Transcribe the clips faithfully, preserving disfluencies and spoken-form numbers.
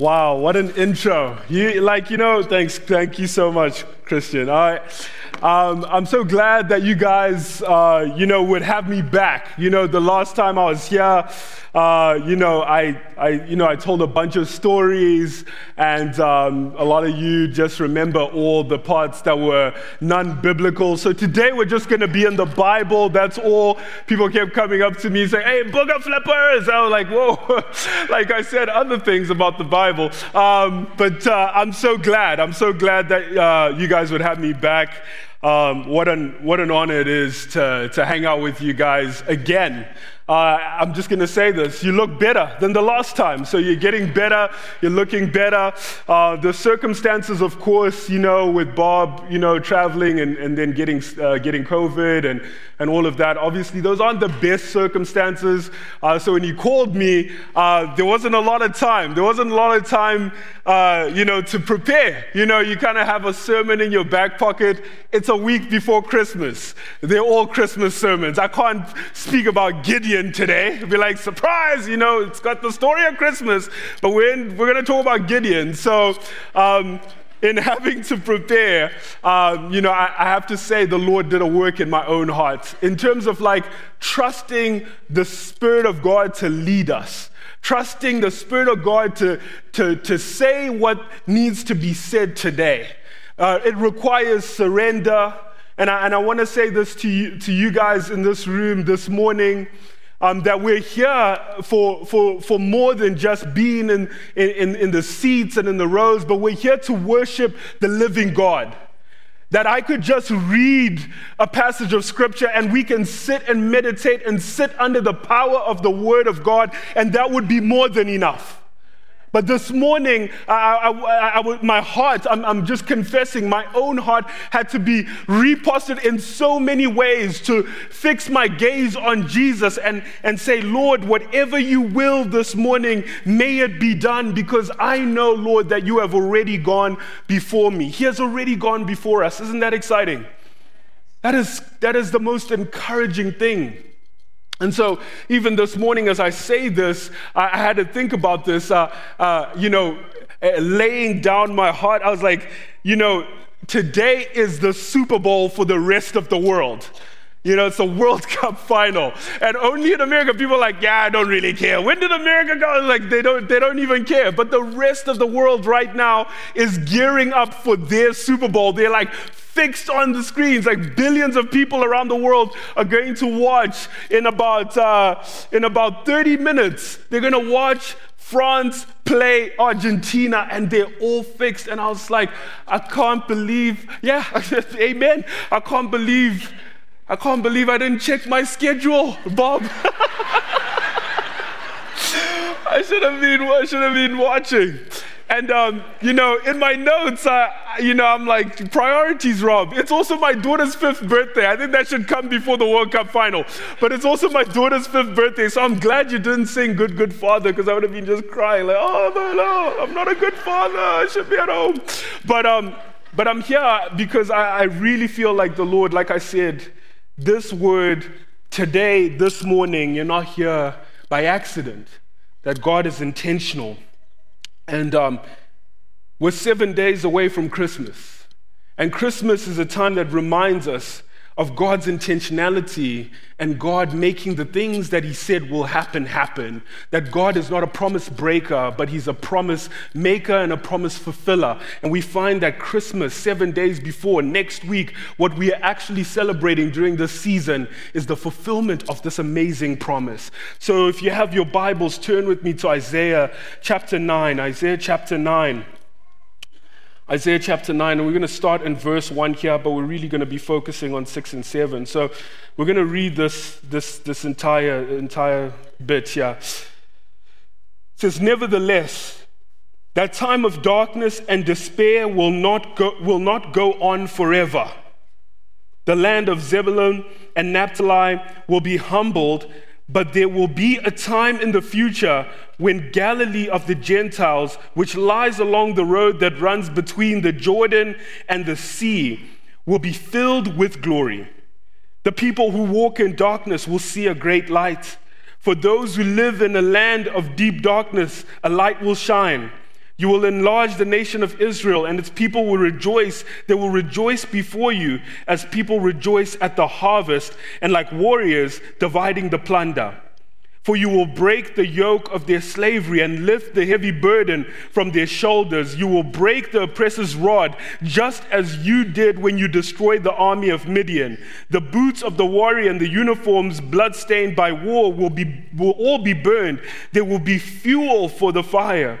Wow, what an intro. You, like, you know, thanks, thank you so much, Christian. All right. Um, I'm so glad that you guys, uh, you know, would have me back. You know, the last time I was here, uh, you know, I, I, you know, I told a bunch of stories, and um, a lot of you just remember all the parts that were non-biblical. So today we're just going to be in the Bible. That's all. People kept coming up to me saying, "Hey, booger flippers!" I was like, "Whoa!" Like I said, other things about the Bible. Um, but uh, I'm so glad. I'm so glad that uh, you guys would have me back. Um, what an what an honor it is to to hang out with you guys again. Uh, I'm just going to say this. You look better than the last time. So you're getting better. You're looking better. Uh, the circumstances, of course, you know, with Bob, you know, traveling and, and then getting uh, getting COVID and, and all of that. Obviously, those aren't the best circumstances. Uh, so when you called me, uh, there wasn't a lot of time. There wasn't a lot of time, uh, you know, to prepare. You know, you kind of have a sermon in your back pocket. It's a week before Christmas. They're all Christmas sermons. I can't speak about Gideon today. It'd be like, surprise, you know, it's got the story of Christmas, but we're in, we're going to talk about Gideon. So um, in having to prepare, um, you know, I, I have to say the Lord did a work in my own heart in terms of like trusting the Spirit of God to lead us, trusting the Spirit of God to, to, to say what needs to be said today. Uh, it requires surrender. And I, and I want to say this to you, to you guys in this room this morning, Um, that we're here for for for more than just being in, in, in the seats and in the rows, but we're here to worship the living God. That I could just read a passage of Scripture and we can sit and meditate and sit under the power of the Word of God, and that would be more than enough. But this morning, I, I, I, I, my heart, I'm, I'm just confessing, my own heart had to be reposted in so many ways to fix my gaze on Jesus and, and say, Lord, whatever you will this morning, may it be done, because I know, Lord, that you have already gone before me. He has already gone before us. Isn't that exciting? That is, that is the most encouraging thing. And so even this morning as I say this, I had to think about this, uh, uh, you know, laying down my heart. I was like, you know, today is the Super Bowl for the rest of the world. You know, it's the World Cup final. And only in America, people are like, yeah, I don't really care. When did America go? Like, they don't they don't even care. But the rest of the world right now is gearing up for their Super Bowl. They're like fixed on the screens. Like billions of people around the world are going to watch in about uh, in about thirty minutes. They're going to watch France play Argentina, and they're all fixed. And I was like, I can't believe, yeah, amen. I can't believe... I can't believe I didn't check my schedule, Bob. I should have been, I should have been watching. And, um, you know, in my notes, uh, you know, I'm like, priorities, Rob. It's also my daughter's fifth birthday. I think that should come before the World Cup final. But it's also my daughter's fifth birthday, so I'm glad you didn't sing Good, Good Father, because I would have been just crying, like, oh, no, no, I'm not a good father. I should be at home. But, um, but I'm here because I, I really feel like the Lord, like I said, this word today, this morning, you're not here by accident, that God is intentional. And um, we're seven days away from Christmas. And Christmas is a time that reminds us of God's intentionality and God making the things that he said will happen, happen. That God is not a promise breaker, but he's a promise maker and a promise fulfiller. And we find that Christmas, seven days before, next week, what we are actually celebrating during this season is the fulfillment of this amazing promise. So if you have your Bibles, turn with me to Isaiah chapter nine. Isaiah chapter nine. Isaiah chapter nine, and we're going to start in verse one here, but we're really going to be focusing on six and seven. So we're going to read this this this entire entire bit here. It says, "Nevertheless, that time of darkness and despair will not go will not go on forever. The land of Zebulun and Naphtali will be humbled, but there will be a time in the future when Galilee of the Gentiles, which lies along the road that runs between the Jordan and the sea, will be filled with glory. The people who walk in darkness will see a great light. For those who live in a land of deep darkness, a light will shine. You will enlarge the nation of Israel, and its people will rejoice. They will rejoice before you as people rejoice at the harvest and like warriors dividing the plunder. For you will break the yoke of their slavery and lift the heavy burden from their shoulders. You will break the oppressor's rod, just as you did when you destroyed the army of Midian. The boots of the warrior and the uniforms bloodstained by war will be will all be burned. There will be fuel for the fire.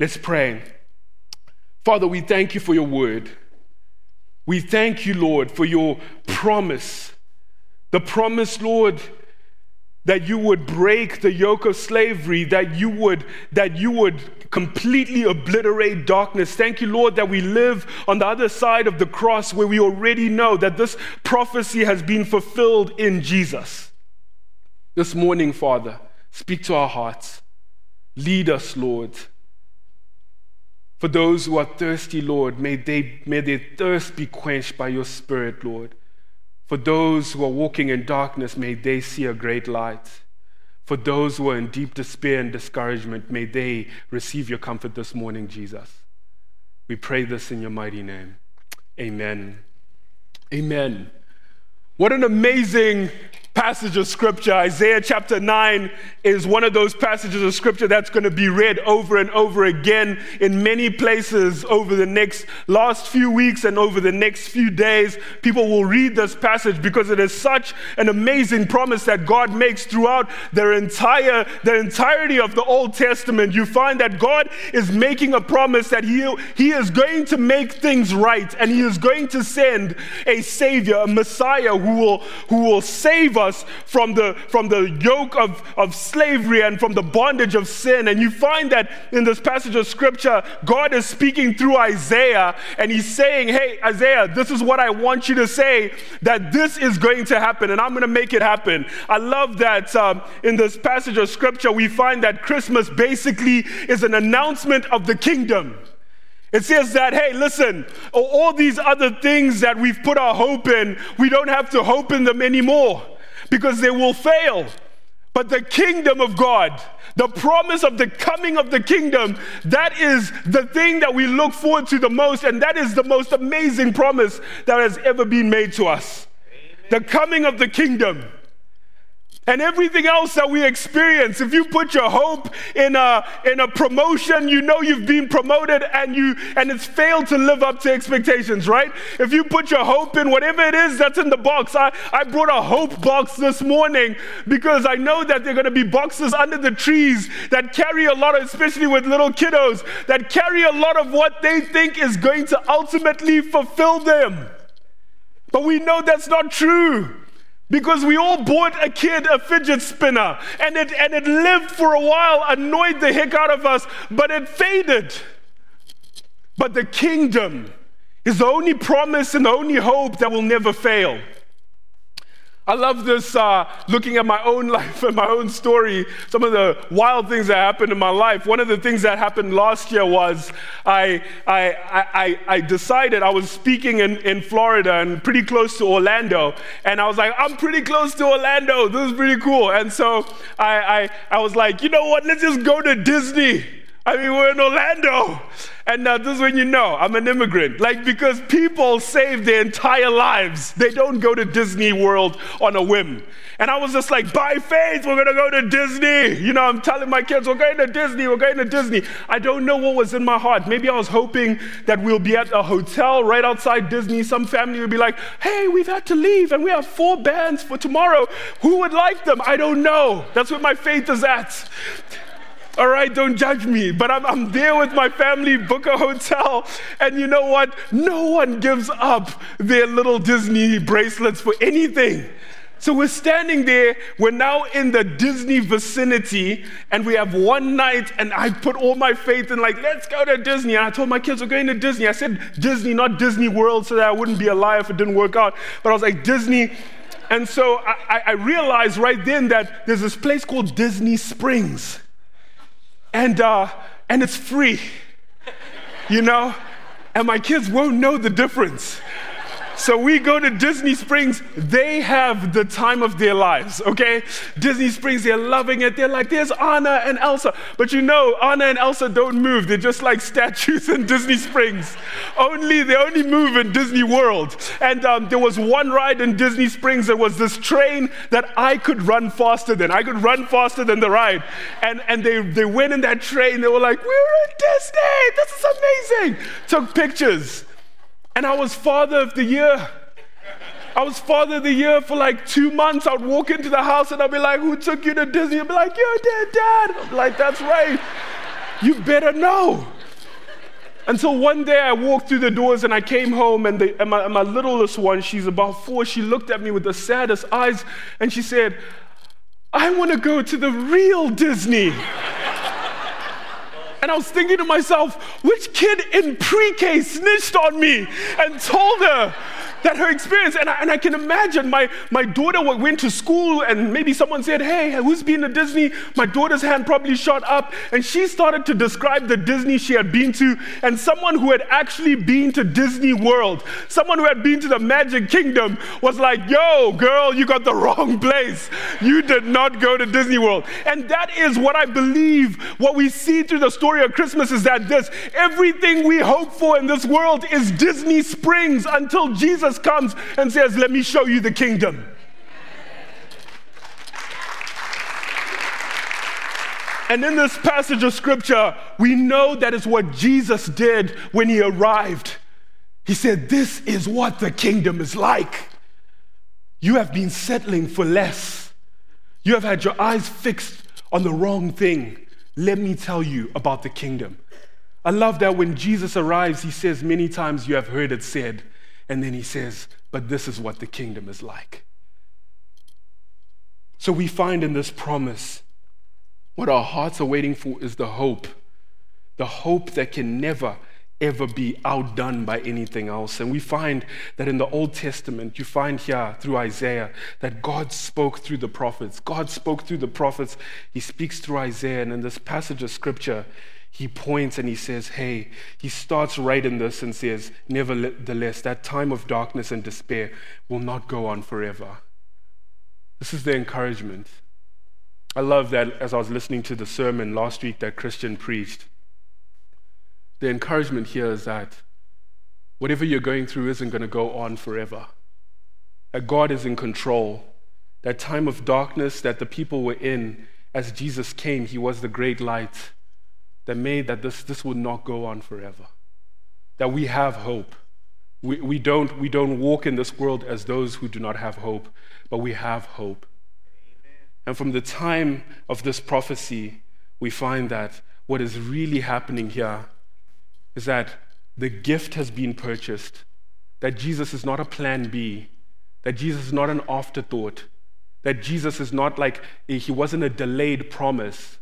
Let's pray. Father, we thank you for your word. We thank you, Lord, for your promise. The promise, Lord, that you would break the yoke of slavery, that you would, that you would completely obliterate darkness. Thank you, Lord, that we live on the other side of the cross where we already know that this prophecy has been fulfilled in Jesus. This morning, Father, speak to our hearts. Lead us, Lord. For those who are thirsty, Lord, may they may their thirst be quenched by your Spirit, Lord. For those who are walking in darkness, may they see a great light. For those who are in deep despair and discouragement, may they receive your comfort this morning, Jesus. We pray this in your mighty name. Amen. Amen. What an amazing passage of scripture. Isaiah chapter nine is one of those passages of scripture that's going to be read over and over again in many places over the next last few weeks and over the next few days. People will read this passage because it is such an amazing promise that God makes throughout their entire, the entirety of the Old Testament. You find that God is making a promise that he, he is going to make things right, and he is going to send a savior, a Messiah who will, who will save us us from the from the yoke of, of slavery and from the bondage of sin. And you find that in this passage of scripture, God is speaking through Isaiah, and he's saying, hey, Isaiah, this is what I want you to say, that this is going to happen, and I'm going to make it happen. I love that um, in this passage of scripture, we find that Christmas basically is an announcement of the kingdom. It says that, hey, listen, all these other things that we've put our hope in, we don't have to hope in them anymore, because they will fail. But the kingdom of God, the promise of the coming of the kingdom, that is the thing that we look forward to the most, and that is the most amazing promise that has ever been made to us. Amen. The coming of the kingdom. And everything else that we experience, if you put your hope in a in a promotion, you know you've been promoted and you and it's failed to live up to expectations, right? If you put your hope in whatever it is that's in the box, I, I brought a hope box this morning because I know that there are going to be boxes under the trees that carry a lot of, especially with little kiddos, that carry a lot of what they think is going to ultimately fulfill them. But we know that's not true. Because we all bought a kid a fidget spinner, and it and it lived for a while, annoyed the heck out of us, but it faded. But the kingdom is the only promise and the only hope that will never fail. I love this, uh, looking at my own life and my own story, some of the wild things that happened in my life. One of the things that happened last year was I I I, I decided, I was speaking in, in Florida and pretty close to Orlando, and I was like, I'm pretty close to Orlando, this is pretty cool. And so I, I, I was like, you know what, let's just go to Disney. I mean, we're in Orlando. And now this is when you know I'm an immigrant. Like, because people save their entire lives. They don't go to Disney World on a whim. And I was just like, by faith, we're going to go to Disney. You know, I'm telling my kids, we're going to Disney, we're going to Disney. I don't know what was in my heart. Maybe I was hoping that we'll be at a hotel right outside Disney. Some family would be like, hey, we've had to leave, and we have four bands for tomorrow. Who would like them? I don't know. That's where my faith is at. All right, don't judge me, but I'm, I'm there with my family, book a hotel, and you know what? No one gives up their little Disney bracelets for anything. So we're standing there, we're now in the Disney vicinity, and we have one night, and I put all my faith in, like, let's go to Disney. And I told my kids, we're going to Disney. I said Disney, not Disney World, so that I wouldn't be a liar if it didn't work out. But I was like, Disney. And so I, I realized right then that there's this place called Disney Springs, and uh, and it's free, you know? And my kids won't know the difference. So we go to Disney Springs, they have the time of their lives, okay? Disney Springs, they're loving it. They're like, there's Anna and Elsa. But you know, Anna and Elsa don't move. They're just like statues in Disney Springs. Only, they only move in Disney World. And um, there was one ride in Disney Springs. There was this train that I could run faster than. I could run faster than the ride. And and they, they went in that train. They were like, we're in Disney. This is amazing. Took pictures. And I was Father of the Year. I was Father of the Year for like two months. I would walk into the house and I'd be like, who took you to Disney? I'd be like, your dad, Dad. I'd be like, that's right. You better know. Until one day I walked through the doors and I came home, and, the, and, my, and my littlest one, she's about four, she looked at me with the saddest eyes and she said, I want to go to the real Disney. And I was thinking to myself, which kid in pre-K snitched on me and told her that her experience? And I, and I can imagine my, my daughter went to school and maybe someone said, hey, who's been to Disney? My daughter's hand probably shot up. And she started to describe the Disney she had been to, and someone who had actually been to Disney World, someone who had been to the Magic Kingdom was like, yo, girl, you got the wrong place. You did not go to Disney World. And that is what I believe, what we see through the story of Christmas is that this, everything we hope for in this world is Disney Springs until Jesus comes and says, let me show you the kingdom. And in this passage of scripture, we know that is what Jesus did when he arrived. He said, this is what the kingdom is like. You have been settling for less. You have had your eyes fixed on the wrong thing. Let me tell you about the kingdom. I love that when Jesus arrives, he says many times, you have heard it said, and then he says, but this is what the kingdom is like. So we find in this promise, what our hearts are waiting for is the hope, the hope that can never, ever be outdone by anything else. And we find that in the Old Testament, you find here through Isaiah that God spoke through the prophets. God spoke through the prophets. He speaks through Isaiah. And in this passage of scripture, he points and he says, hey, he starts right in this and says, nevertheless, that time of darkness and despair will not go on forever. This is the encouragement. I love that as I was listening to the sermon last week that Christian preached, the encouragement here is that whatever you're going through isn't going to go on forever. That God is in control. That time of darkness that the people were in, as Jesus came, he was the great light that made that this, this would not go on forever. That we have hope. We, we, don't, we don't walk in this world as those who do not have hope, but we have hope. Amen. And from the time of this prophecy, we find that what is really happening here is that the gift has been purchased, that Jesus is not a plan B, that Jesus is not an afterthought, that Jesus is not like, he wasn't a delayed promise,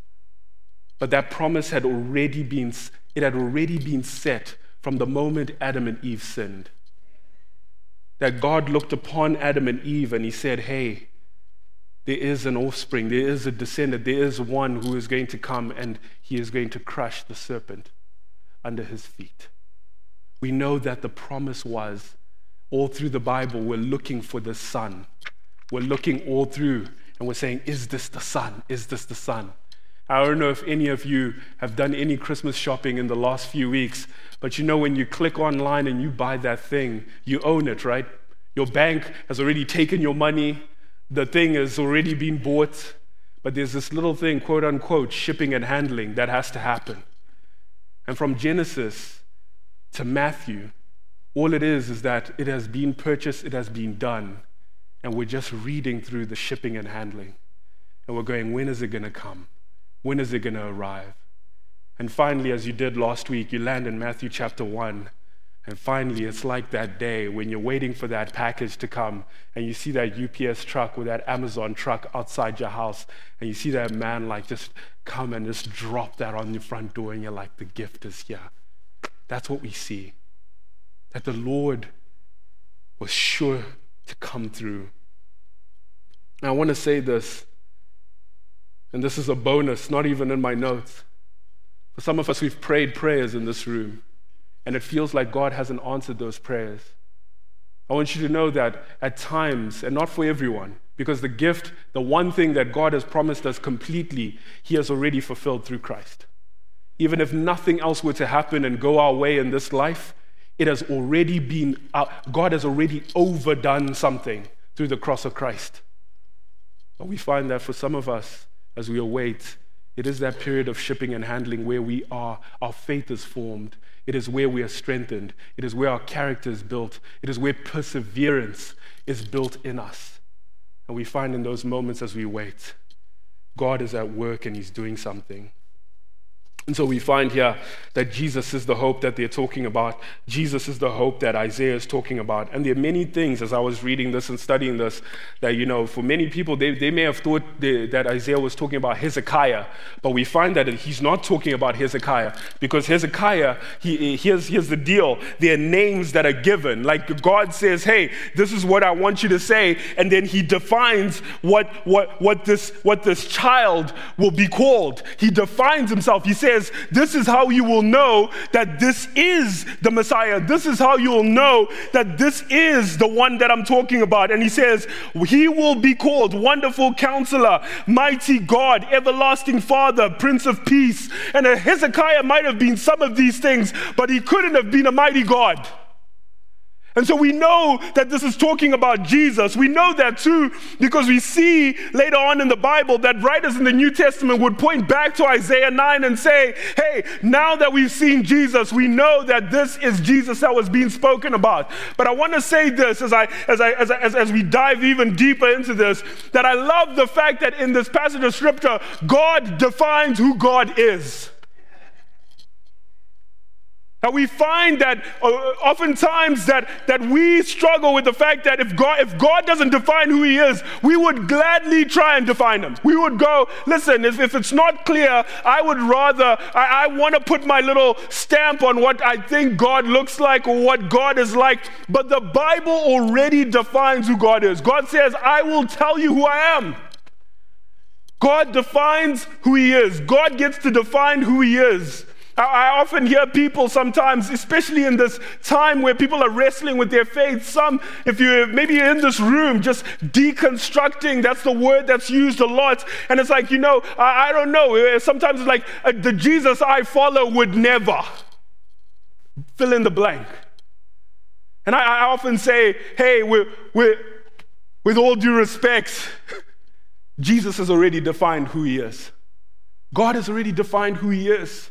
but that promise had already been, it had already been set from the moment Adam and Eve sinned. That God looked upon Adam and Eve and he said, hey, there is an offspring, there is a descendant, there is one who is going to come and he is going to crush the serpent under his feet. We know that the promise was, all through the Bible, we're looking for the Son. We're looking all through and we're saying, is this the Son? Is this the Son? I don't know if any of you have done any Christmas shopping in the last few weeks, but you know when you click online and you buy that thing, you own it, right? Your bank has already taken your money. The thing has already been bought. But there's this little thing, quote unquote, shipping and handling that has to happen. And from Genesis to Matthew, all it is is that it has been purchased, it has been done, and we're just reading through the shipping and handling. And we're going, when is it going to come? When is it going to arrive? And finally, as you did last week, you land in Matthew chapter one, And finally, it's like that day when you're waiting for that package to come and you see that U P S truck or that Amazon truck outside your house and you see that man like just come and just drop that on your front door and you're like, the gift is here. That's what we see. That the Lord was sure to come through. And I want to say this, and this is a bonus, not even in my notes. For some of us, we've prayed prayers in this room, and it feels like God hasn't answered those prayers. I want you to know that at times, and not for everyone, because the gift, the one thing that God has promised us completely, He has already fulfilled through Christ. Even if nothing else were to happen and go our way in this life, it has already been, uh, God has already overdone something through the cross of Christ. But we find that for some of us, as we await, it is that period of shipping and handling where we are, our faith is formed. It is where we are strengthened. It is where our character is built. It is where perseverance is built in us. And we find in those moments as we wait, God is at work and He's doing something. And so we find here that Jesus is the hope that they're talking about. Jesus is the hope that Isaiah is talking about. And there are many things, as I was reading this and studying this, that, you know, for many people, they, they may have thought they, that Isaiah was talking about Hezekiah, but we find that he's not talking about Hezekiah, because Hezekiah, he, here's, here's the deal. There are names that are given. Like God says, hey, this is what I want you to say, and then He defines what, what, what, this, what this child will be called. He defines Himself. He says, this is how you will know that this is the Messiah. This is how you will know that this is the one that I'm talking about. And He says, He will be called Wonderful Counselor, Mighty God, Everlasting Father, Prince of Peace. And a Hezekiah might have been some of these things, but he couldn't have been a mighty God. And so we know that this is talking about Jesus. We know that too because we see later on in the Bible that writers in the New Testament would point back to Isaiah nine and say, hey, now that we've seen Jesus, we know that this is Jesus that was being spoken about. But I want to say this as I as I as I, as, as we dive even deeper into this, that I love the fact that in this passage of Scripture, God defines who God is. And we find that uh, oftentimes that, that we struggle with the fact that if God if God doesn't define who He is, we would gladly try and define Him. We would go, listen, if, if it's not clear, I would rather, I, I want to put my little stamp on what I think God looks like or what God is like. But the Bible already defines who God is. God says, I will tell you who I am. God defines who He is. God gets to define who He is. I often hear people sometimes, especially in this time where people are wrestling with their faith, some, if you maybe you're in this room, just deconstructing, that's the word that's used a lot. And it's like, you know, I, I don't know. Sometimes it's like, uh, the Jesus I follow would never fill in the blank. And I, I often say, hey, we're, we're, with all due respect, Jesus has already defined who He is. God has already defined who He is.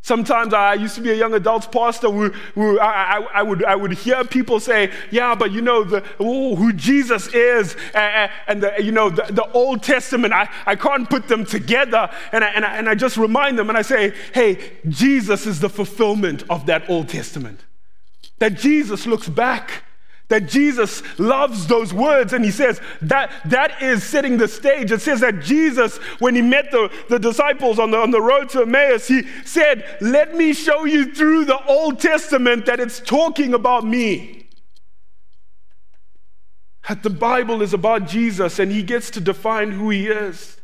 Sometimes I used to be a young adults pastor. Who, who I, I, I would I would hear people say, "Yeah, but you know the ooh, who Jesus is, and, and the, you know the, the Old Testament. I, I can't put them together." And I, and I, and I just remind them, and I say, "Hey, Jesus is the fulfillment of that Old Testament. That Jesus looks back. That Jesus loves those words, and He says that that is setting the stage. It says that Jesus, when He met the, the disciples on the, on the road to Emmaus, He said, let me show you through the Old Testament that it's talking about me. That the Bible is about Jesus, and He gets to define who He is.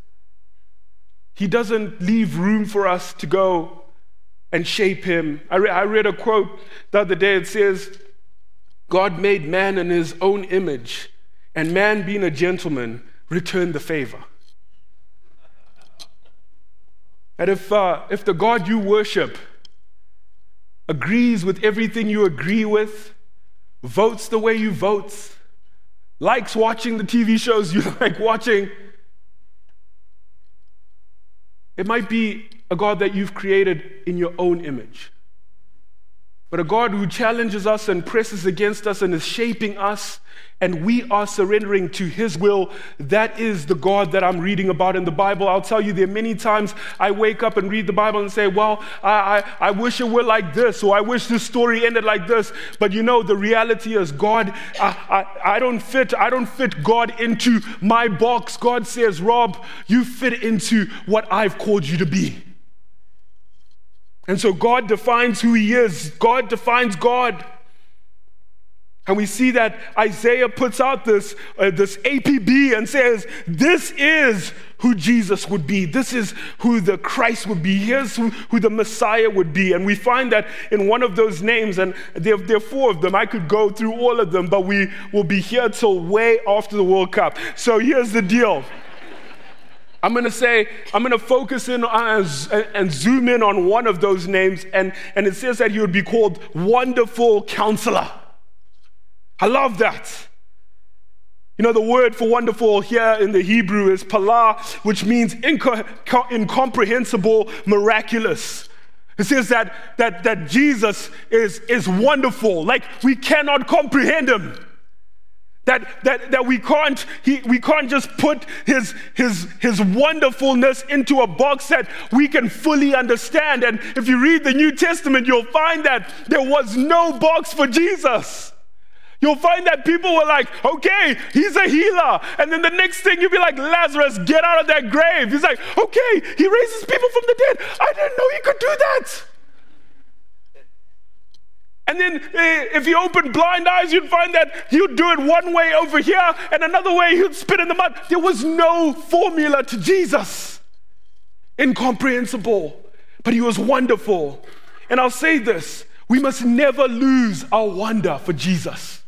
He doesn't leave room for us to go and shape Him. I, re- I read a quote the other day. It says, God made man in His own image, and man, being a gentleman, returned the favor. And if uh, if the God you worship agrees with everything you agree with, votes the way you vote, likes watching the T V shows you like watching, it might be a God that you've created in your own image. but a God who challenges us and presses against us and is shaping us, and we are surrendering to his will. That is the God that I'm reading about in the Bible. I'll tell you, there are many times I wake up and read the Bible and say, well, I, I, I wish it were like this, or I wish this story ended like this. But you know, the reality is God, I, I, I don't fit, I don't fit God into my box. God says, Rob, you fit into what I've called you to be. And so God defines who he is. God defines God. And we see that Isaiah puts out this, uh, this A P B and says, this is who Jesus would be. This is who the Christ would be. Here's who, who the Messiah would be. And we find that in one of those names, and there, there are four of them. I could go through all of them, but we will be here till way after the World Cup. So here's the deal. I'm going to say, I'm going to focus in on, and zoom in on one of those names. And, and it says that he would be called Wonderful Counselor. I love that. You know, the word for wonderful here in the Hebrew is palah, which means inco- incomprehensible, miraculous. It says that, that, that Jesus is, is wonderful. Like, we cannot comprehend him. That that that we can't he, we can't just put his his his wonderfulness into a box that we can fully understand. And if you read the New Testament, you'll find that there was no box for Jesus. You'll find that people were like, okay, he's a healer. And then the next thing you'll be like, Lazarus, get out of that grave. He's like, okay, he raises people from the dead. I didn't know he could do that. And then if you open blind eyes, you'd find that he'd do it one way over here and another way he'd spit in the mud. There was no formula to Jesus. Incomprehensible, but he was wonderful. And I'll say this, we must never lose our wonder for Jesus.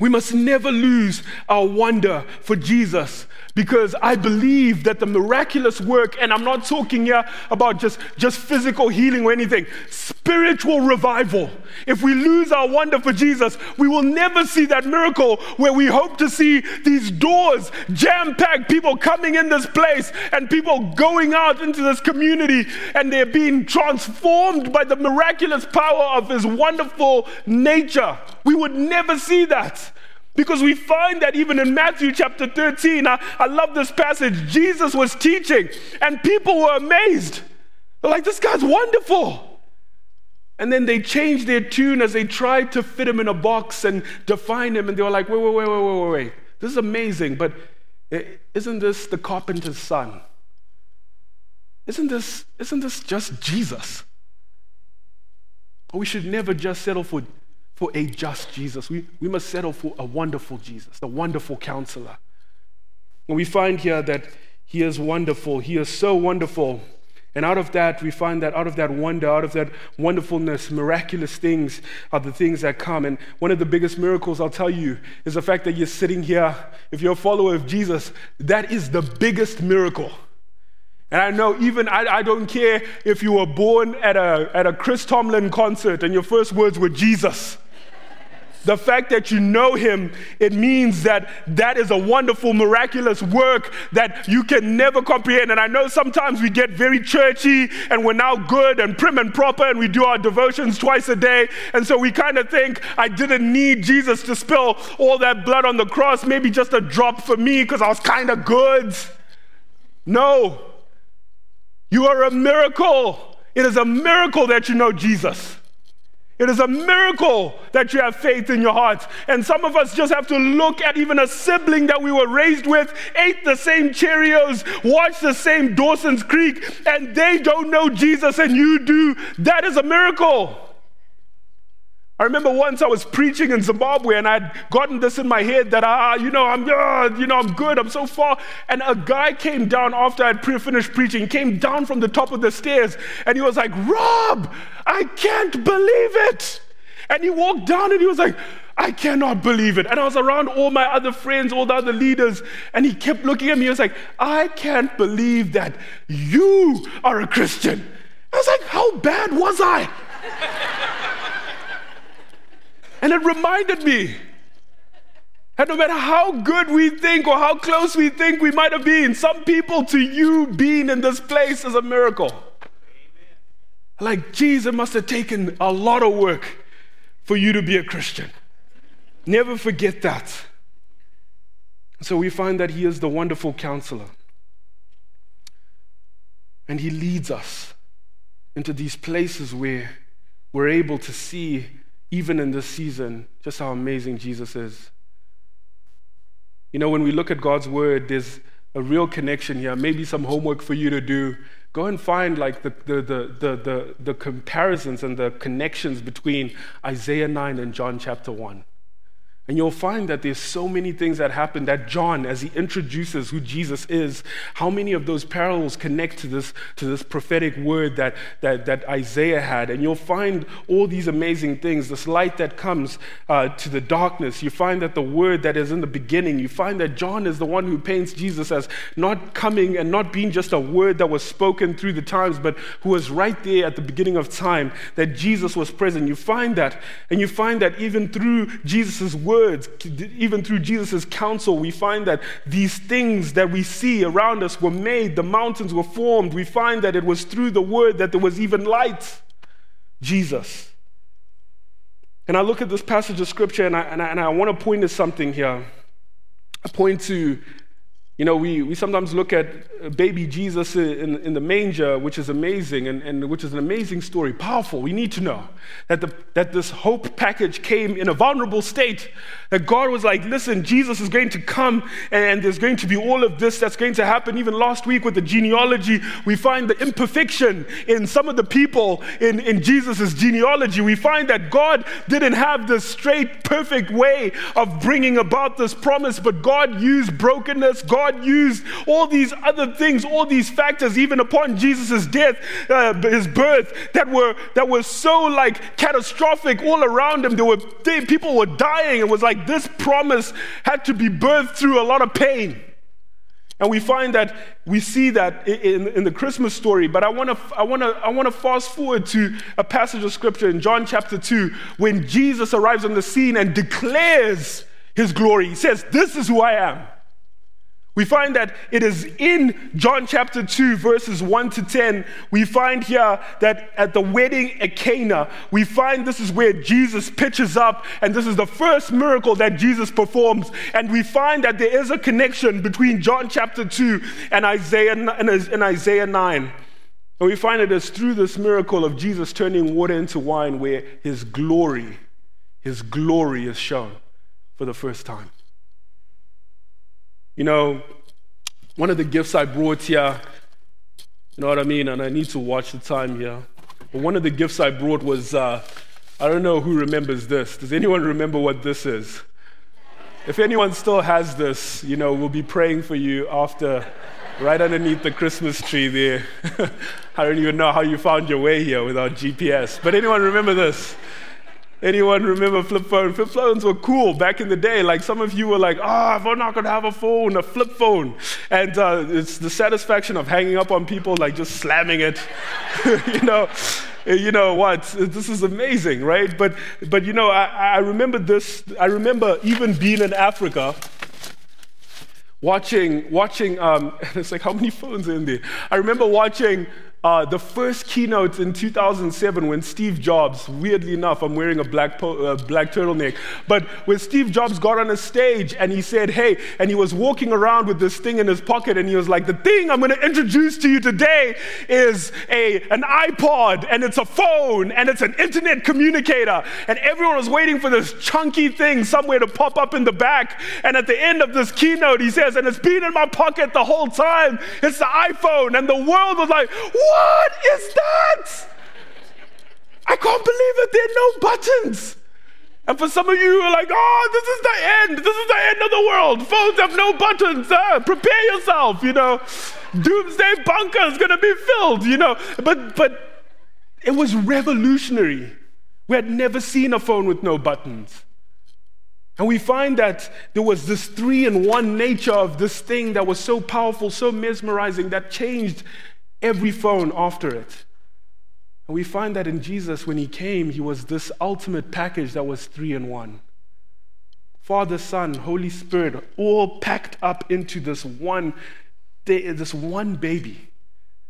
We must never lose our wonder for Jesus, because I believe that the miraculous work, and I'm not talking here about just, just physical healing or anything, spiritual revival. If we lose our wonder for Jesus, we will never see that miracle where we hope to see these doors jam-packed, people coming in this place and people going out into this community, and they're being transformed by the miraculous power of his wonderful nature. We would never see that, because we find that even in Matthew chapter thirteen, I, I love this passage. Jesus was teaching and people were amazed. They're like, this guy's wonderful. And then they changed their tune as they tried to fit him in a box and define him. And they were like, wait, wait, wait, wait, wait, wait. This is amazing, but isn't this the carpenter's son? Isn't this, isn't this just Jesus? We should never just settle for For a just Jesus. We, we must settle for a wonderful Jesus, the wonderful counselor. And we find here that he is wonderful. He is so wonderful. And out of that, we find that out of that wonder, out of that wonderfulness, miraculous things are the things that come. And one of the biggest miracles, I'll tell you, is the fact that you're sitting here. If you're a follower of Jesus, that is the biggest miracle. And I know even, I, I don't care if you were born at a, at a Chris Tomlin concert and your first words were Jesus. The fact that you know him, it means that that is a wonderful, miraculous work that you can never comprehend. And I know sometimes we get very churchy and we're now good and prim and proper and we do our devotions twice a day. And so we kind of think, I didn't need Jesus to spill all that blood on the cross, maybe just a drop for me because I was kind of good. No, you are a miracle. It is a miracle that you know Jesus. It is a miracle that you have faith in your heart. And some of us just have to look at even a sibling that we were raised with, ate the same Cheerios, watched the same Dawson's Creek, and they don't know Jesus and you do. That is a miracle. I remember once I was preaching in Zimbabwe and I'd gotten this in my head that, ah, you know, I'm uh, you know, I'm good, I'm so far. And a guy came down after I'd pre- finished preaching, came down from the top of the stairs and he was like, Rob, I can't believe it. And he walked down and he was like, I cannot believe it. And I was around all my other friends, all the other leaders, and he kept looking at me. He was like, I can't believe that you are a Christian. I was like, how bad was I? And it reminded me that no matter how good we think or how close we think we might have been, some people to you being in this place is a miracle. Amen. Like, Jesus must have taken a lot of work for you to be a Christian. Never forget that. So we find that he is the wonderful counselor. And he leads us into these places where we're able to see, even in this season, just how amazing Jesus is. You know, when we look at God's word, there's a real connection here. Maybe some homework for you to do. Go and find like the the the the the, the comparisons and the connections between Isaiah nine and John chapter one. And you'll find that there's so many things that happen that John, as he introduces who Jesus is, how many of those parallels connect to this to this prophetic word that, that, that Isaiah had. And you'll find all these amazing things, this light that comes uh, to the darkness. You find that the word that is in the beginning, you find that John is the one who paints Jesus as not coming and not being just a word that was spoken through the times, but who was right there at the beginning of time, that Jesus was present. You find that, and you find that even through Jesus' word, Words, even through Jesus' counsel, we find that these things that we see around us were made, the mountains were formed. We find that it was through the word that there was even light, Jesus. And I look at this passage of scripture and I, and I, and I want to point to something here. I point to, you know, we, we sometimes look at baby Jesus in, in the manger, which is amazing, and, and which is an amazing story, powerful. We need to know that the, that this hope package came in a vulnerable state, that God was like, listen, Jesus is going to come, and there's going to be all of this that's going to happen. Even last week with the genealogy, we find the imperfection in some of the people in, in Jesus' genealogy. We find that God didn't have the straight, perfect way of bringing about this promise, but God used brokenness, God God used all these other things, all these factors, even upon Jesus' death, uh, his birth, that were that were so like catastrophic all around him. There were they, people were dying. It was like this promise had to be birthed through a lot of pain. And we find that we see that in, in the Christmas story. But I want to I want to I want to fast forward to a passage of scripture in John chapter two, when Jesus arrives on the scene and declares his glory. He says, "This is who I am." We find that it is in John chapter two, verses one to ten, we find here that at the wedding at Cana, we find this is where Jesus pitches up, and this is the first miracle that Jesus performs. And we find that there is a connection between John chapter two and Isaiah, and, and Isaiah nine. And we find it is through this miracle of Jesus turning water into wine where his glory, his glory is shown for the first time. You know, one of the gifts I brought here, you know what I mean, and I need to watch the time here, but one of the gifts I brought was, uh, I don't know who remembers this. Does anyone remember what this is? If anyone still has this, you know, we'll be praying for you after, right underneath the Christmas tree there. I don't even know how you found your way here without G P S, but anyone remember this? Anyone remember flip phone? Flip phones were cool back in the day. Like some of you were like, ah, oh, I'm not going to have a phone, a flip phone. And uh, it's the satisfaction of hanging up on people, like just slamming it. you know, you know what? This is amazing, right? But, but you know, I, I remember this. I remember even being in Africa, watching, watching, um, it's like, how many phones are in there? I remember watching Uh, the first keynote in two thousand seven when Steve Jobs, weirdly enough, I'm wearing a black po- uh, black turtleneck, but when Steve Jobs got on a stage and he said, hey, and he was walking around with this thing in his pocket and he was like, the thing I'm going to introduce to you today is a an iPod, and it's a phone, and it's an internet communicator. And everyone was waiting for this chunky thing somewhere to pop up in the back. And at the end of this keynote, he says, and it's been in my pocket the whole time. It's the iPhone. And the world was like, what? What is that? I can't believe it. There are no buttons. And for some of you who are like, oh, this is the end. This is the end of the world. Phones have no buttons. Uh, prepare yourself, you know. Doomsday bunker is going to be filled, you know. But, but it was revolutionary. We had never seen a phone with no buttons. And we find that there was this three-in-one nature of this thing that was so powerful, so mesmerizing, that changed every phone after it. And we find that in Jesus, when he came, he was this ultimate package that was three in one. Father, Son, Holy Spirit, all packed up into this one, this one baby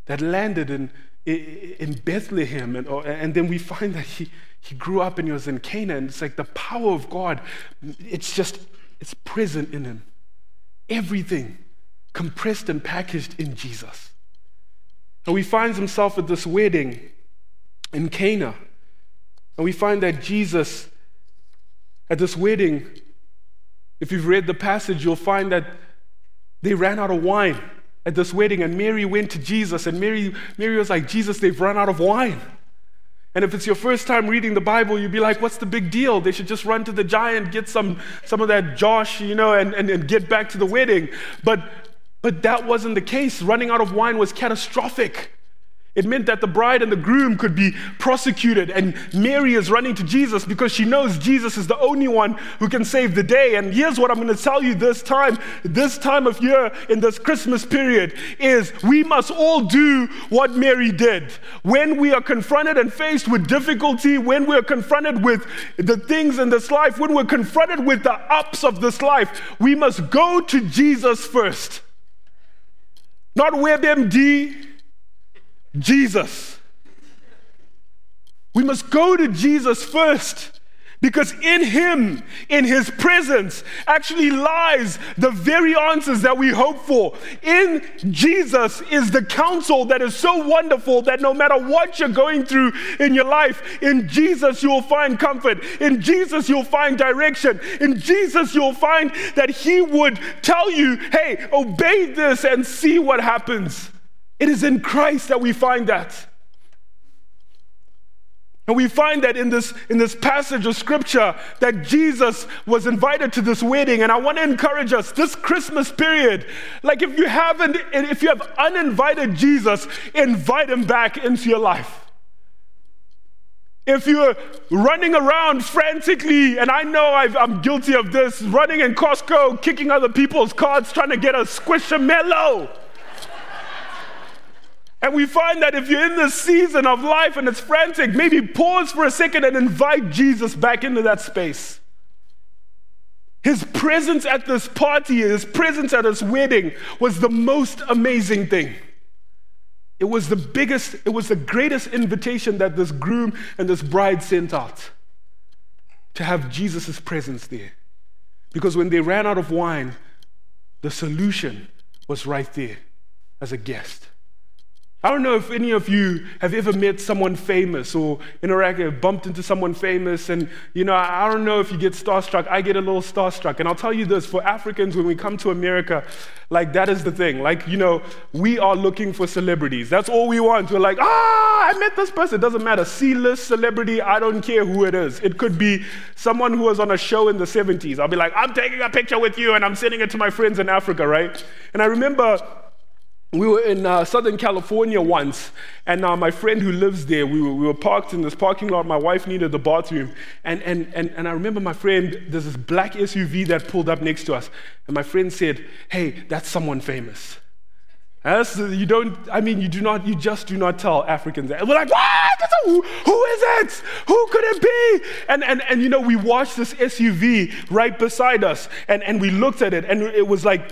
that landed in, in Bethlehem, and, and then we find that he, he grew up and he was in Cana, and it's like the power of God, it's just, it's present in him. Everything compressed and packaged in Jesus. And he finds himself at this wedding in Cana, and we find that Jesus, at this wedding, if you've read the passage, you'll find that they ran out of wine at this wedding, and Mary went to Jesus, and Mary, Mary was like, Jesus, they've run out of wine. And if it's your first time reading the Bible, you'd be like, what's the big deal? They should just run to the giant, get some some of that Josh, you know, and, and, and get back to the wedding. But but that wasn't the case. Running out of wine was catastrophic. It meant that the bride and the groom could be prosecuted, and Mary is running to Jesus because she knows Jesus is the only one who can save the day. And here's what I'm going to tell you this time, this time of year in this Christmas period, is we must all do what Mary did. When we are confronted and faced with difficulty, when we are confronted with the things in this life, when we're confronted with the ups of this life, we must go to Jesus first. Not WebMD, Jesus. We must go to Jesus first, because in him, in his presence, actually lies the very answers that we hope for. In Jesus is the counsel that is so wonderful that no matter what you're going through in your life, in Jesus you'll find comfort. In Jesus you'll find direction. In Jesus you'll find that he would tell you, hey, obey this and see what happens. It is in Christ that we find that. And we find that in this, in this passage of scripture that Jesus was invited to this wedding. And I want to encourage us this Christmas period, like if you haven't, if you have uninvited Jesus, invite him back into your life. If you're running around frantically, and I know I've, I'm guilty of this, running in Costco, kicking other people's carts, trying to get a squishamallow. And we find that if you're in this season of life and it's frantic, maybe pause for a second and invite Jesus back into that space. His presence at this party, his presence at his wedding was the most amazing thing. It was the biggest, it was the greatest invitation that this groom and this bride sent out, to have Jesus' presence there. Because when they ran out of wine, the solution was right there as a guest. I don't know if any of you have ever met someone famous or interacted, bumped into someone famous, and you know, I don't know if you get starstruck. I get a little starstruck, and I'll tell you this: for Africans, when we come to America, like that is the thing. Like, you know, we are looking for celebrities. That's all we want. We're like, ah, I met this person. It doesn't matter, C-list celebrity. I don't care who it is. It could be someone who was on a show in the seventies. I'll be like, I'm taking a picture with you, and I'm sending it to my friends in Africa, right? And I remember, we were in uh, Southern California once, and uh, my friend who lives there, we were, we were parked in this parking lot. My wife needed the bathroom, and, and, and, and I remember my friend, there's this black S U V that pulled up next to us, and my friend said, hey, that's someone famous. That's, you don't, I mean, you do not, you just do not tell Africans that. And we're like, what? That's a, who, who is it? Who could it be? And, and, and you know, we watched this S U V right beside us, and, and we looked at it, and it was like,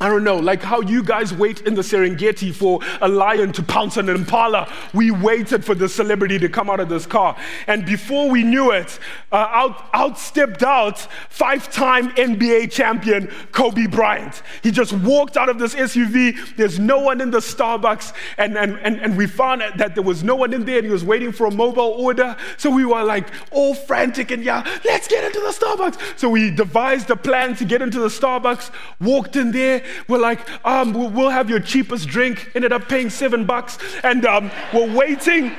I don't know, like how you guys wait in the Serengeti for a lion to pounce on an impala. We waited for the celebrity to come out of this car. And before we knew it, uh, out, out stepped out five-time N B A champion Kobe Bryant. He just walked out of this S U V. There's no one in the Starbucks. And, and, and, and we found that there was no one in there, and he was waiting for a mobile order. So we were like all frantic and yeah, let's get into the Starbucks. So we devised a plan to get into the Starbucks, walked in there. We're like, um, we'll have your cheapest drink. Ended up paying seven bucks. And um, we're waiting.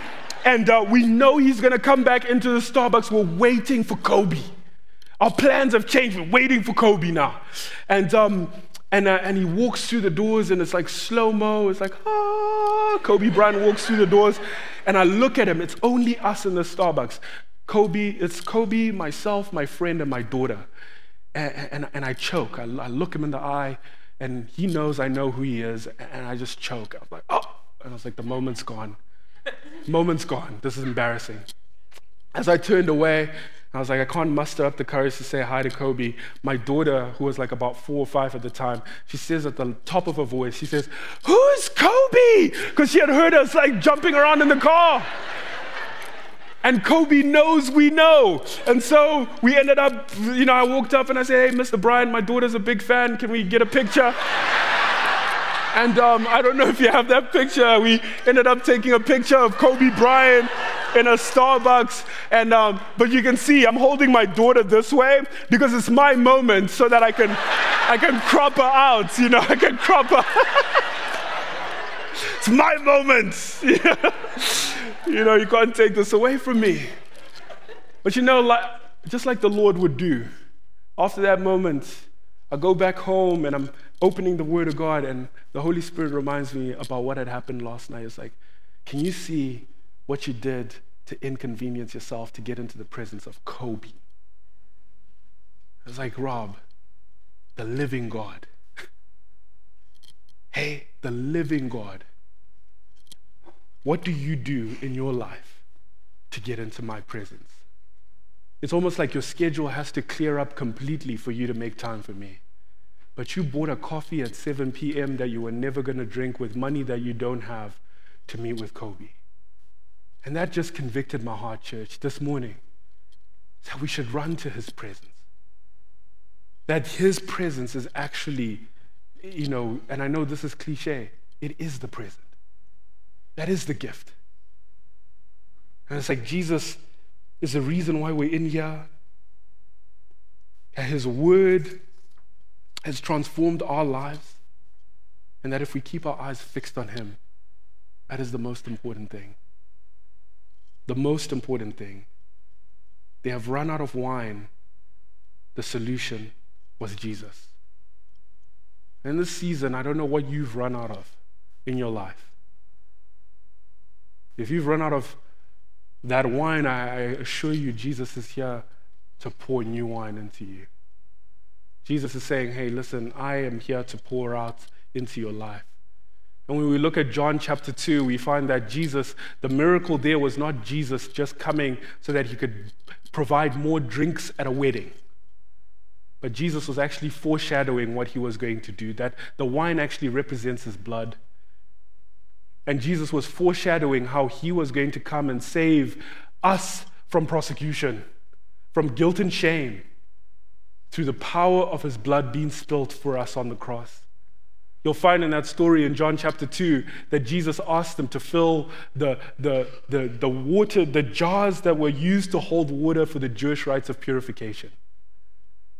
And uh, we know he's going to come back into the Starbucks. We're waiting for Kobe. Our plans have changed. We're waiting for Kobe now. And um, and uh, and he walks through the doors, and it's like slow-mo. It's like, ah, Kobe Bryant walks through the doors. And I look at him. It's only us in the Starbucks. Kobe, it's Kobe, myself, my friend, and my daughter. And, and, and I choke. I, I look him in the eye. And he knows I know who he is, and I just choke. I was like, oh, and I was like, the moment's gone. Moment's gone. This is embarrassing. As I turned away, I was like, I can't muster up the courage to say hi to Kobe. My daughter, who was like about four or five at the time, she says at the top of her voice, she says, "Who's Kobe?" Because she had heard us like jumping around in the car. And Kobe knows we know. And so we ended up, you know, I walked up and I said, "Hey, Mister Bryant, my daughter's a big fan. Can we get a picture?" And um, I don't know if you have that picture. We ended up taking a picture of Kobe Bryant in a Starbucks. And um, but you can see I'm holding my daughter this way because it's my moment, so that I can I can crop her out. You know, I can crop her. It's my moment. You know, you can't take this away from me. But you know, like, just like the Lord would do, after that moment, I go back home and I'm opening the Word of God, and the Holy Spirit reminds me about what had happened last night. It's like, can you see what you did to inconvenience yourself to get into the presence of Kobe? I was like, Rob, the living God. Hey, the living God. What do you do in your life to get into my presence? It's almost like your schedule has to clear up completely for you to make time for me. But you bought a coffee at seven p.m. that you were never going to drink with money that you don't have to meet with Kobe. And that just convicted my heart, church, this morning. So we should run to his presence. That his presence is actually, you know, and I know this is cliche, it is the present. That is the gift. And it's like Jesus is the reason why we're in here. And his word has transformed our lives, and that if we keep our eyes fixed on him, that is the most important thing. The most important thing. They have run out of wine. The solution was Jesus. In this season, I don't know what you've run out of in your life. If you've run out of that wine, I assure you, Jesus is here to pour new wine into you. Jesus is saying, hey, listen, I am here to pour out into your life. And when we look at John chapter two, we find that Jesus, the miracle there was not Jesus just coming so that he could provide more drinks at a wedding. But Jesus was actually foreshadowing what he was going to do, that the wine actually represents his blood. And Jesus was foreshadowing how he was going to come and save us from prosecution, from guilt and shame, through the power of his blood being spilt for us on the cross. You'll find in that story in John chapter two that Jesus asked them to fill the, the, the, the water, the jars that were used to hold water for the Jewish rites of purification.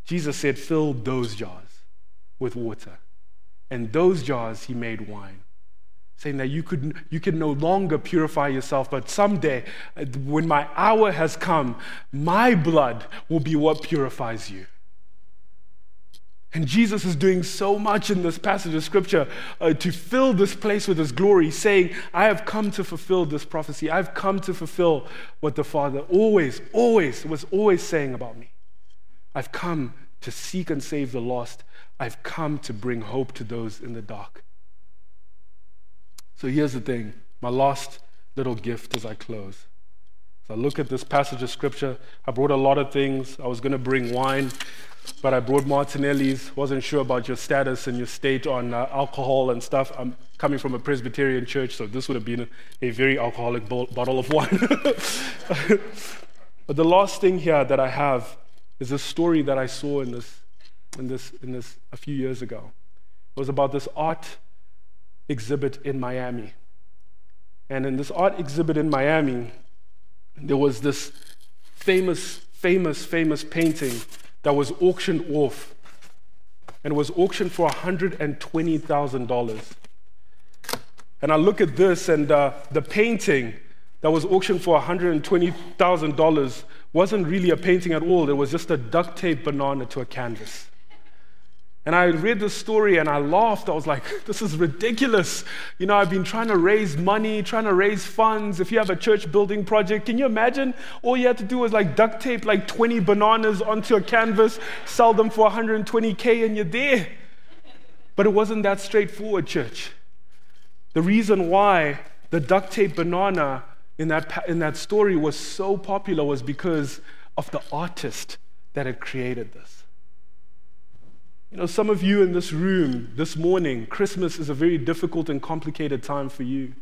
Jesus said, fill those jars with water. And those jars he made wine, saying that you could you can no longer purify yourself, but someday, when my hour has come, my blood will be what purifies you. And Jesus is doing so much in this passage of Scripture uh, to fill this place with his glory, saying, I have come to fulfill this prophecy. I've come to fulfill what the Father always, always, was always saying about me. I've come to seek and save the lost. I've come to bring hope to those in the dark. So here's the thing, my last little gift as I close. So I look at this passage of Scripture. I brought a lot of things. I was going to bring wine, but I brought Martinelli's. Wasn't sure about your status and your state on uh, alcohol and stuff. I'm coming from a Presbyterian church, so this would have been a, a very alcoholic bo- bottle of wine. But the last thing here that I have is a story that I saw in this, in this, in this a few years ago. It was about this art exhibit in Miami. And in this art exhibit in Miami, there was this famous, famous, famous painting that was auctioned off, and was auctioned for one hundred twenty thousand dollars. And I look at this, and uh, the painting that was auctioned for one hundred twenty thousand dollars wasn't really a painting at all. It was just a duct tape banana to a canvas. And I read the story and I laughed. I was like, this is ridiculous. You know, I've been trying to raise money, trying to raise funds. If you have a church building project, can you imagine? All you had to do was like duct tape like twenty bananas onto a canvas, sell them for one hundred twenty thousand, and you're there. But it wasn't that straightforward, church. The reason why the duct tape banana in that, in that story was so popular was because of the artist that had created this. You know, some of you in this room this morning, Christmas is a very difficult and complicated time for you.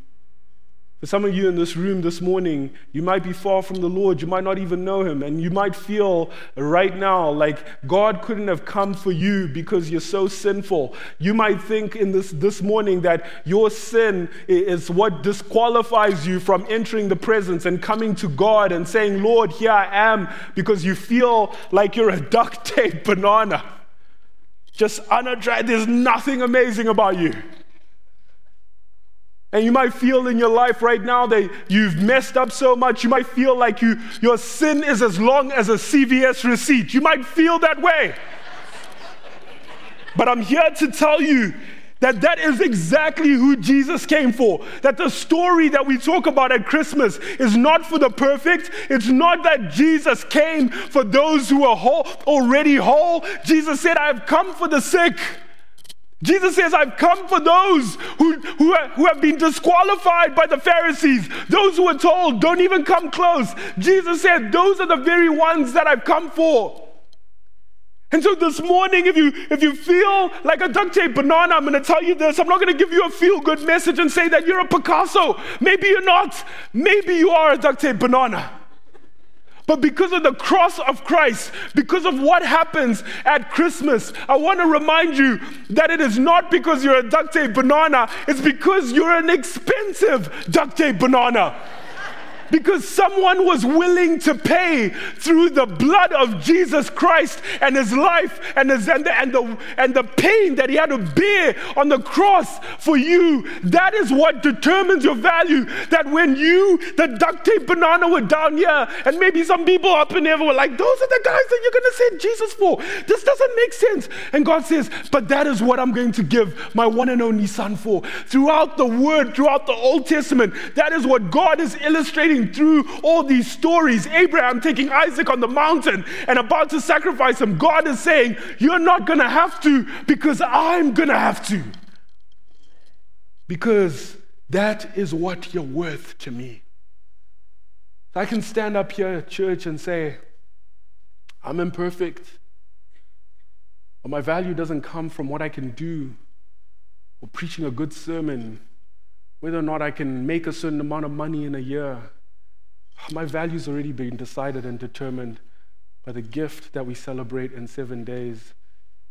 For some of you in this room this morning, you might be far from the Lord, you might not even know him, and you might feel right now like God couldn't have come for you because you're so sinful. You might think in this, this morning that your sin is what disqualifies you from entering the presence and coming to God and saying, Lord, here I am, because you feel like you're a duct tape banana. Just unattractive, there's nothing amazing about you. And you might feel in your life right now that you've messed up so much. You might feel like you, your sin is as long as a C V S receipt. You might feel that way. But I'm here to tell you that that is exactly who Jesus came for. That the story that we talk about at Christmas is not for the perfect. It's not that Jesus came for those who are whole, already whole. Jesus said, I have come for the sick. Jesus says, I've come for those who, who, are, who have been disqualified by the Pharisees, those who were told, don't even come close. Jesus said, those are the very ones that I've come for. And so this morning, if you if you feel like a duct tape banana, I'm going to tell you this. I'm not going to give you a feel-good message and say that you're a Picasso. Maybe you're not. Maybe you are a duct tape banana. But because of the cross of Christ, because of what happens at Christmas, I want to remind you that it is not because you're a duct tape banana, it's because you're an expensive duct tape banana. Because someone was willing to pay through the blood of Jesus Christ and his life and, his, and, the, and, the, and the pain that he had to bear on the cross for you. That is what determines your value. That when you, the duct tape banana, were down here, and maybe some people up in there were like, those are the guys that you're going to send Jesus for. This doesn't make sense. And God says, but that is what I'm going to give my one and only son for. Throughout the word, throughout the Old Testament, that is what God is illustrating through all these stories. Abraham taking Isaac on the mountain and about to sacrifice him. God is saying, you're not going to have to, because I'm going to have to. Because that is what you're worth to me. I can stand up here at church and say, I'm imperfect, but my value doesn't come from what I can do or preaching a good sermon, whether or not I can make a certain amount of money in a year. My value's already been decided and determined by the gift that we celebrate in seven days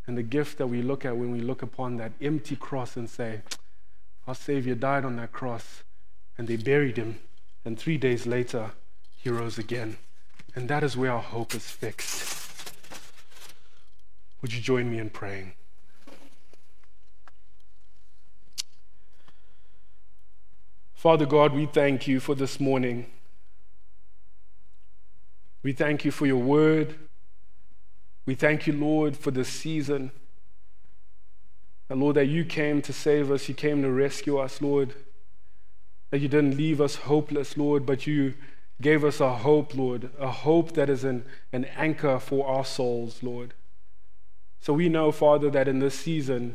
and the gift that we look at when we look upon that empty cross and say, our Savior died on that cross, and they buried him, and three days later, he rose again. And that is where our hope is fixed. Would you join me in praying? Father God, we thank you for this morning. We thank you for your word. We thank you, Lord, for this season. And Lord, that you came to save us. You came to rescue us, Lord. That you didn't leave us hopeless, Lord, but you gave us a hope, Lord, a hope that is an, an anchor for our souls, Lord. So we know, Father, that in this season,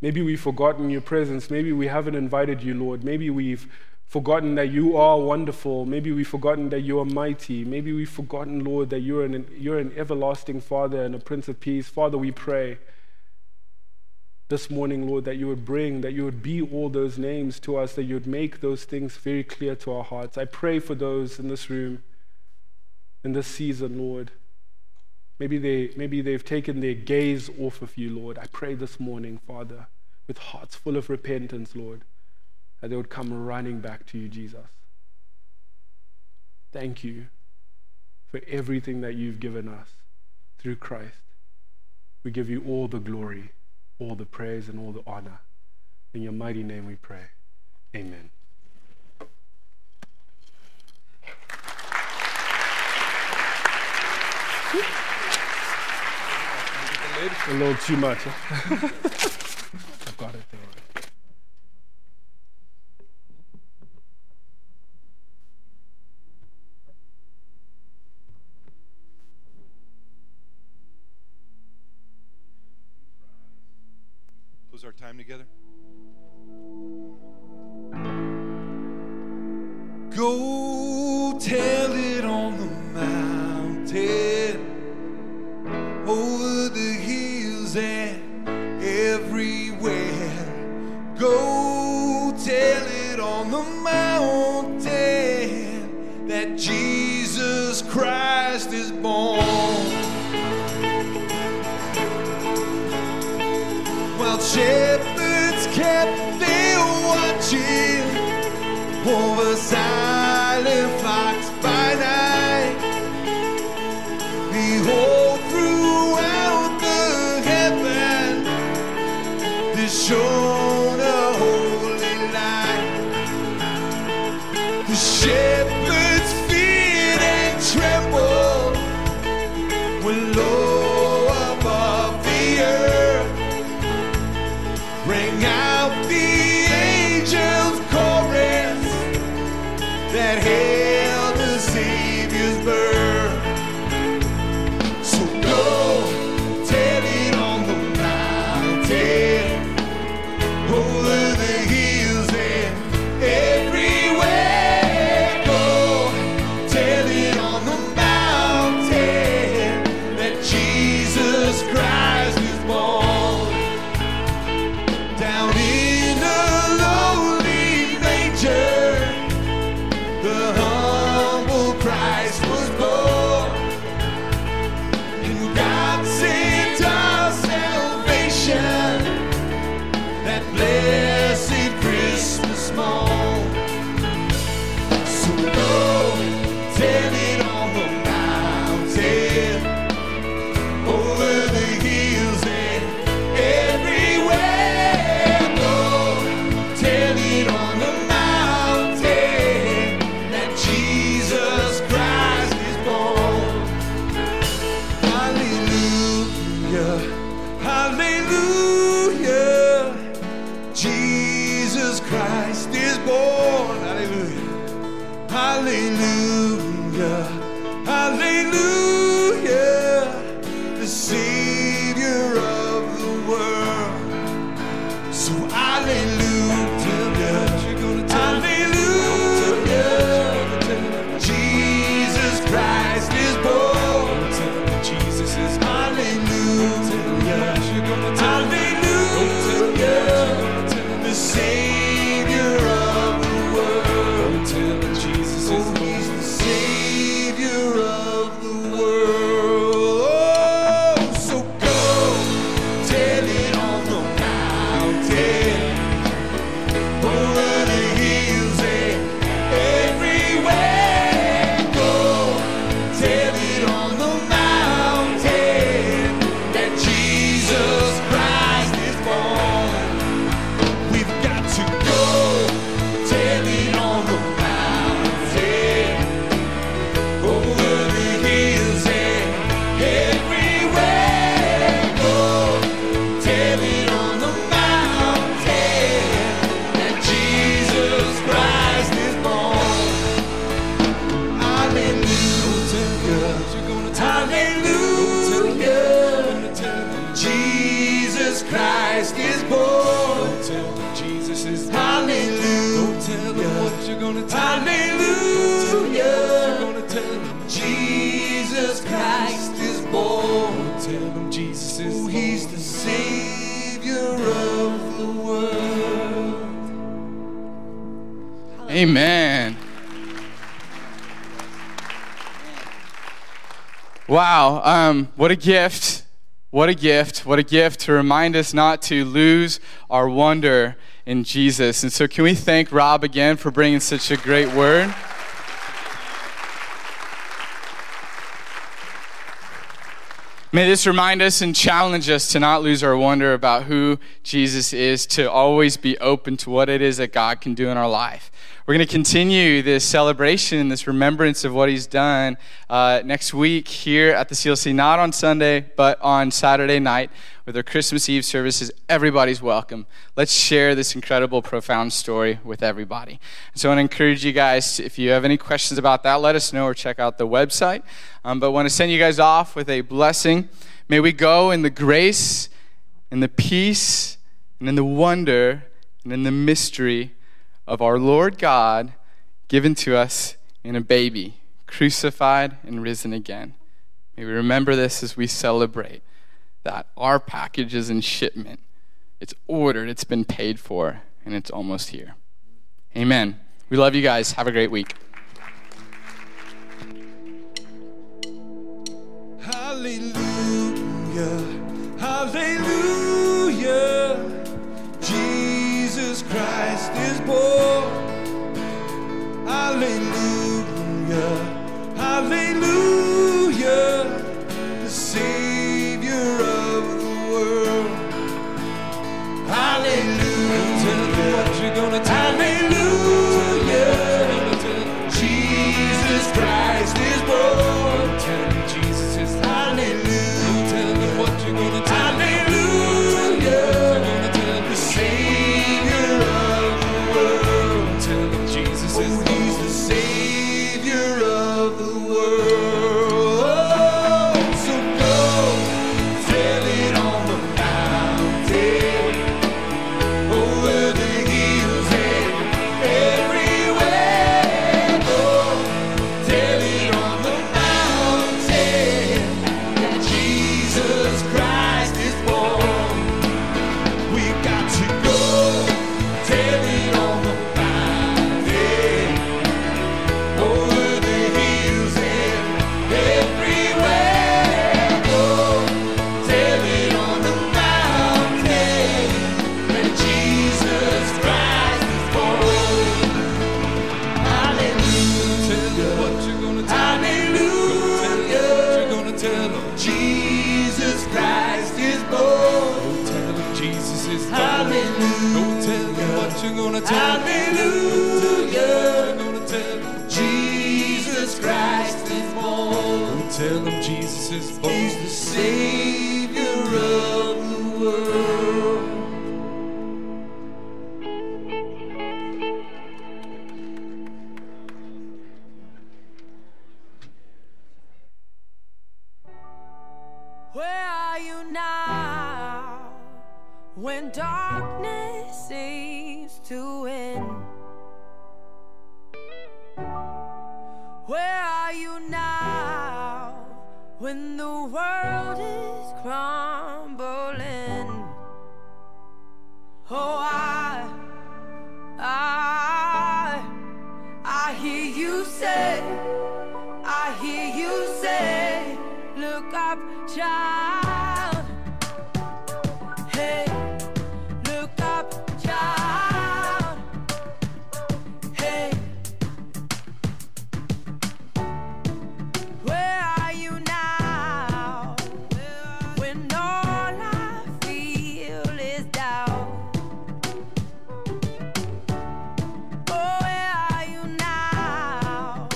maybe we've forgotten your presence. Maybe we haven't invited you, Lord. Maybe we've forgotten that you are wonderful. Maybe we've forgotten that you are mighty. Maybe we've forgotten, Lord, that you're an, you're an everlasting Father and a Prince of Peace. Father, we pray this morning, Lord, that you would bring, that you would be all those names to us, that you would make those things very clear to our hearts. I pray for those in this room, in this season, Lord. Maybe, they, maybe they've taken their gaze off of you, Lord. I pray this morning, Father, with hearts full of repentance, Lord, that they would come running back to you, Jesus. Thank you for everything that you've given us through Christ. We give you all the glory, all the praise, and all the honor. In your mighty name we pray. Amen. A little too much. Huh? I've got it there. Close our time together. Go tell it on the mountain. that held the Savior's birth. So go tell it on the mountain, over the hills and everywhere. Go tell it on the mountain that Jesus Christ is born. Down in the lowly nature, the humble Christ was born, and God sent us salvation that blessed Christmas morn. So go tell it on the mountain, over the hills and everywhere. Go tell it on the mountain that Jesus Christ is born. Hallelujah, hallelujah, Jesus Christ is born. Hallelujah, hallelujah, hallelujah, the Savior of the world. So hallelujah, hallelujah, Jesus Christ is born. Jesus is hallelujah, hallelujah, the Savior of the world. Jesus is He's the Savior of the world. So go tell it on the mountain, over the hills and everywhere. Go tell it on the mountain that Jesus Christ is born. We've got to go tell it on the mountain, over the hills and everywhere. Go tell it on the mountain that Jesus Christ is born. Hallelujah, hallelujah, Jesus Christ is born. Jesus is hallelujah, hallelujah, Jesus Christ is born. Jesus is Oh, He's the Savior of the world. Amen. Wow, um, what a gift. What a gift. What a gift to remind us not to lose our wonder in Jesus. And so, can we thank Rob again for bringing such a great word? May this remind us and challenge us to not lose our wonder about who Jesus is, to always be open to what it is that God can do in our life. We're going to continue this celebration, this remembrance of what He's done uh, next week here at the C L C, not on Sunday, but on Saturday night with our Christmas Eve services. Everybody's welcome. Let's share this incredible, profound story with everybody. So I want to encourage you guys, if you have any questions about that, let us know or check out the website. Um, but I want to send you guys off with a blessing. May we go in the grace and the peace and in the wonder and in the mystery of our Lord God, given to us in a baby, crucified and risen again. May we remember this as we celebrate that our package is in shipment. It's ordered, it's been paid for, and it's almost here. Amen. We love you guys. Have a great week. Hallelujah, hallelujah, Jesus Christ is born. Hallelujah, hallelujah, the Savior of the world. Hallelujah, hallelujah, Jesus Christ is born. Jesus is hallelujah. Tell me what you're gonna tell me. Hallelujah, the Savior of the world. Tell me Jesus is, oh, He's the Savior. Hallelujah. Jesus Christ is born. Tell him Jesus is born. He's the Savior of the world. Where are you now when darkness seems to end? Where are you now when the world is crumbling? Oh, I, I, I hear you say, I hear you say, look up, child. Hey, look up, child. Hey, where are you now when all I feel is doubt? Oh, where are you now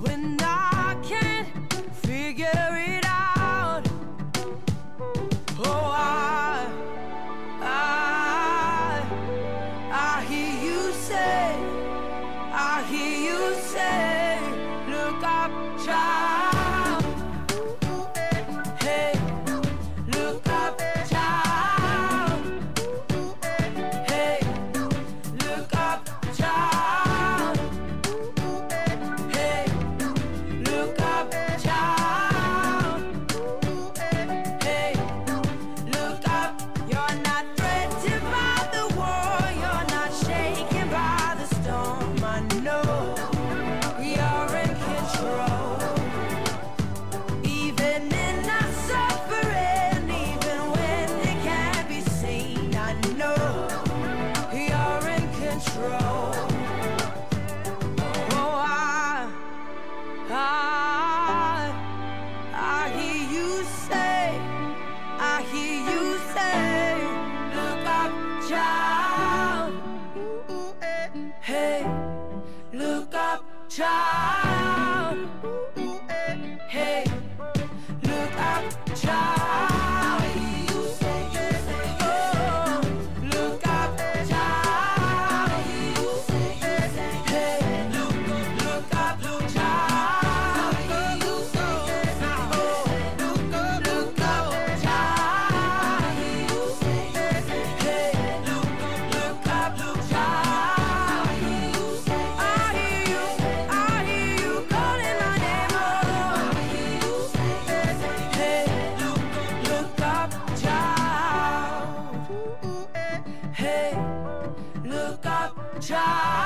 when I can't figure it out? Try